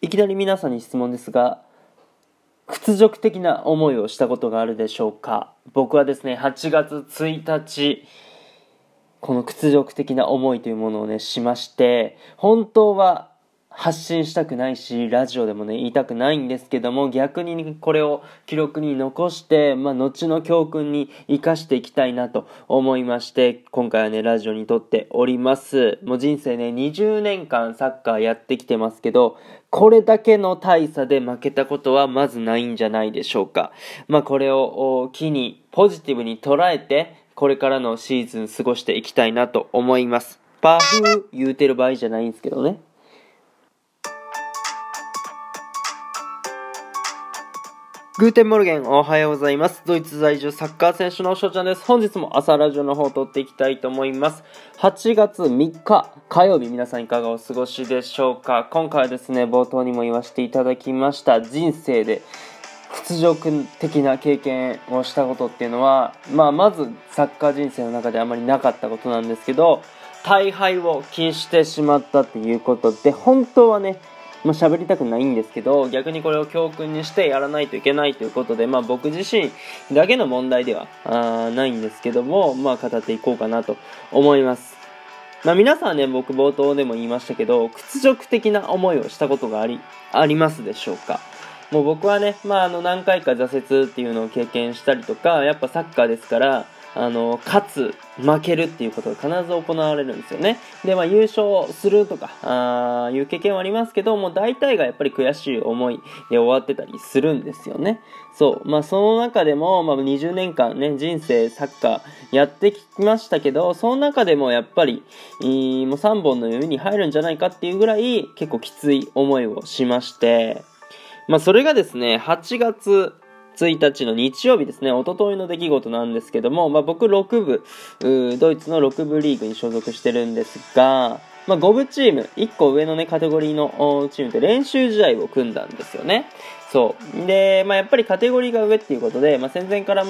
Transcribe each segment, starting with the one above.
いきなり皆さんに質問ですが、屈辱的な思いをしたことがあるでしょうか？僕はですね、8月1日、この屈辱的な思いというものをね、しまして、本当は発信したくないし、ラジオでもね、言いたくないんですけども、逆にこれを記録に残して、後の教訓に生かしていきたいなと思いまして、今回はね、ラジオに撮っております。もう人生ね、20年間サッカーやってきてますけど、これだけの大差で負けたことはまずないんじゃないでしょうか。これを機にポジティブに捉えて、これからのシーズン過ごしていきたいなと思います。パフ言うてる場合じゃないんですけどね。グーテンモルゲン、おはようございます。ドイツ在住サッカー選手の翔ちゃんです。本日も朝ラジオの方を撮っていきたいと思います。8月3日火曜日、皆さんいかがお過ごしでしょうか。今回はですね、冒頭にも言わせていただきました、人生で屈辱的な経験をしたことっていうのは、まずサッカー人生の中であまりなかったことなんですけど、大敗を喫してしまったっていうことで、本当はね、喋りたくないんですけど、逆にこれを教訓にしてやらないといけないということで、僕自身だけの問題ではないんですけども、語っていこうかなと思います。皆さんね、僕冒頭でも言いましたけど、屈辱的な思いをしたことがありますでしょうか。もう僕はね、何回か挫折っていうのを経験したりとか、やっぱサッカーですから、勝つ負けるっていうことが必ず行われるんですよね。で、優勝するとかいう経験はありますけども、大体がやっぱり悔しい思いで終わってたりするんですよね。そう、その中でも、20年間ね、人生サッカーやってきましたけど、その中でもやっぱりもう3本の指に入るんじゃないかっていうぐらい結構きつい思いをしまして、それがですね、8月1日の日曜日ですね、おとといの出来事なんですけども、僕6部、ドイツの6部リーグに所属してるんですが、5部チーム、1個上のね、カテゴリーのチームで練習試合を組んだんですよね。そう。で、やっぱりカテゴリーが上っていうことで、戦前から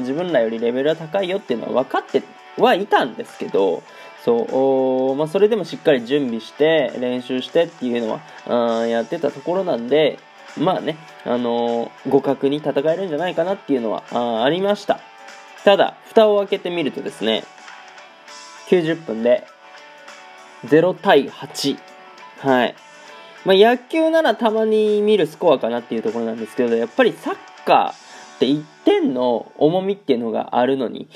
自分らよりレベルが高いよっていうのは分かってはいたんですけど、そう、それでもしっかり準備して、練習してっていうのは、やってたところなんで、互角に戦えるんじゃないかなっていうのは ありました。ただ、蓋を開けてみるとですね、90分で0対8。はい。野球ならたまに見るスコアかなっていうところなんですけど、やっぱりサッカーって1点の重みっていうのがあるのに、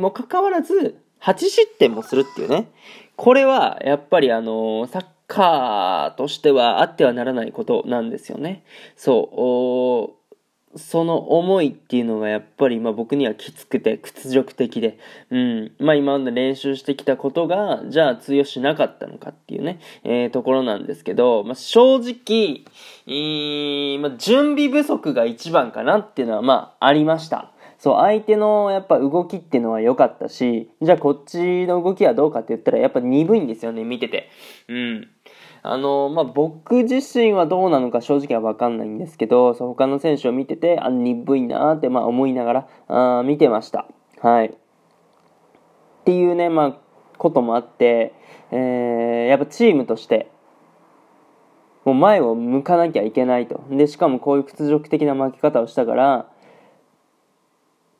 もかかわらず8失点もするっていうね。これはやっぱりサッカーとしてはあってはならないことなんですよね。そう、その思いっていうのがやっぱり僕にはきつくて屈辱的で、今まで練習してきたことがじゃあ通用しなかったのかっていうね、ところなんですけど、正直、準備不足が一番かなっていうのはありました。そう、相手のやっぱ動きっていうのは良かったし、じゃあこっちの動きはどうかって言ったらやっぱ鈍いんですよね、見てて。僕自身はどうなのか正直は分かんないんですけど、他の選手を見てて、鈍いなーって思いながら見てました。はい。っていうね、こともあって、やっぱチームとして、もう前を向かなきゃいけないと。で、しかもこういう屈辱的な負け方をしたから、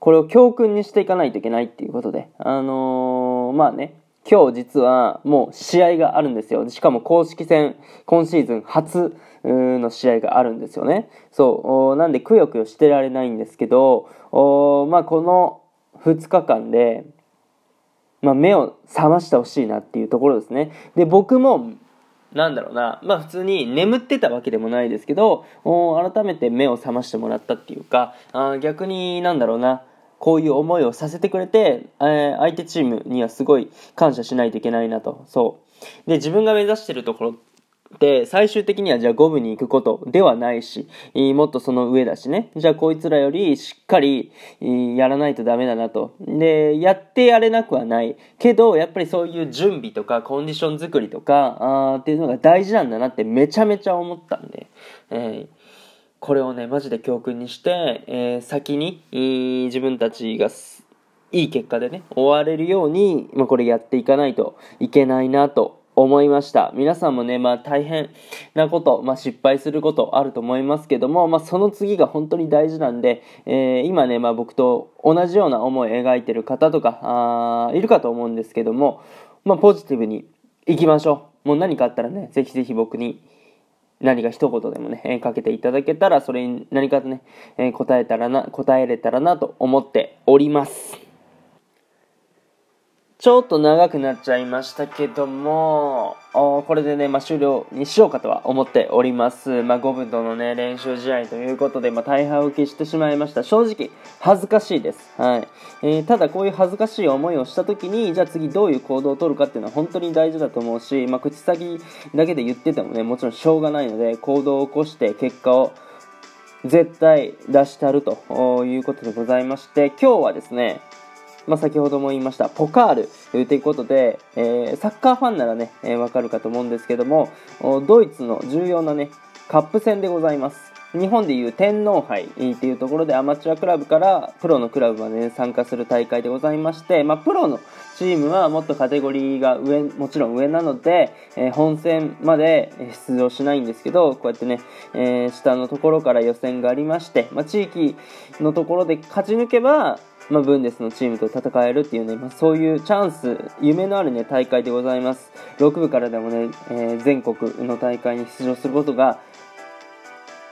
これを教訓にしていかないといけないっていうことで、今日実はもう試合があるんですよ。しかも公式戦、今シーズン初の試合があるんですよね。そう、なんでくよくよしてられないんですけど、この2日間で、目を覚ましてほしいなっていうところですね。で、僕も、普通に眠ってたわけでもないですけど、改めて目を覚ましてもらったっていうか、逆にこういう思いをさせてくれて、相手チームにはすごい感謝しないといけないなと。そう。で、自分が目指してるところで最終的にはじゃあ5部に行くことではないし、もっとその上だしね、じゃあこいつらよりしっかりやらないとダメだなと。で、やってやれなくはないけど、やっぱりそういう準備とかコンディション作りとかっていうのが大事なんだなってめちゃめちゃ思ったんで、これをねマジで教訓にして、先に自分たちがいい結果でね終われるように、これやっていかないといけないなと思いました。皆さんもね、大変なこと、失敗することあると思いますけども、その次が本当に大事なんで、今ね、僕と同じような思いを描いてる方とかいるかと思うんですけども、ポジティブにいきましょう。もう何かあったらね、ぜひぜひ僕に何か一言でもね、かけていただけたら、それに何かとね、答えれたらなと思っております。ちょっと長くなっちゃいましたけども、これでね、終了にしようかとは思っております。5分とのね、練習試合ということで、大敗を喫してしまいました。正直、恥ずかしいです。はい。ただ、こういう恥ずかしい思いをしたときに、じゃあ次どういう行動を取るかっていうのは本当に大事だと思うし、口先だけで言っててもね、もちろんしょうがないので、行動を起こして結果を絶対出してやるということでございまして、今日はですね、先ほども言いましたポカールということで、サッカーファンならね、わかるかと思うんですけども、ドイツの重要なねカップ戦でございます。日本でいう天皇杯っていうところでアマチュアクラブからプロのクラブまで、ね、参加する大会でございまして、プロのチームはもっとカテゴリーが上、もちろん上なので、本戦まで出場しないんですけど、こうやってね、下のところから予選がありまして、地域のところで勝ち抜けばブンデスのチームと戦えるっていうね、そういうチャンス、夢のあるね、大会でございます。6部からでもね、全国の大会に出場することが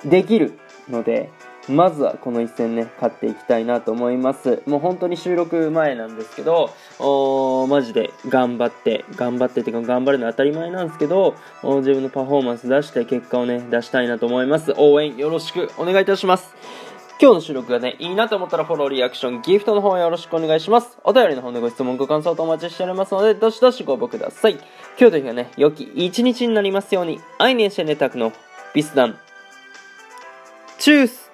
できるので、まずはこの一戦ね、勝っていきたいなと思います。もう本当に収録前なんですけど、マジで頑張るのは当たり前なんですけど、自分のパフォーマンス出して結果をね、出したいなと思います。応援よろしくお願いいたします。今日の収録がね、いいなと思ったらフォロー、リアクション、ギフトの方よろしくお願いします。お便りの方でご質問、ご感想とお待ちしておりますので、どしどしご応募ください。今日という日がね、良き一日になりますように、愛にしてね、たくのビスダン。チュース。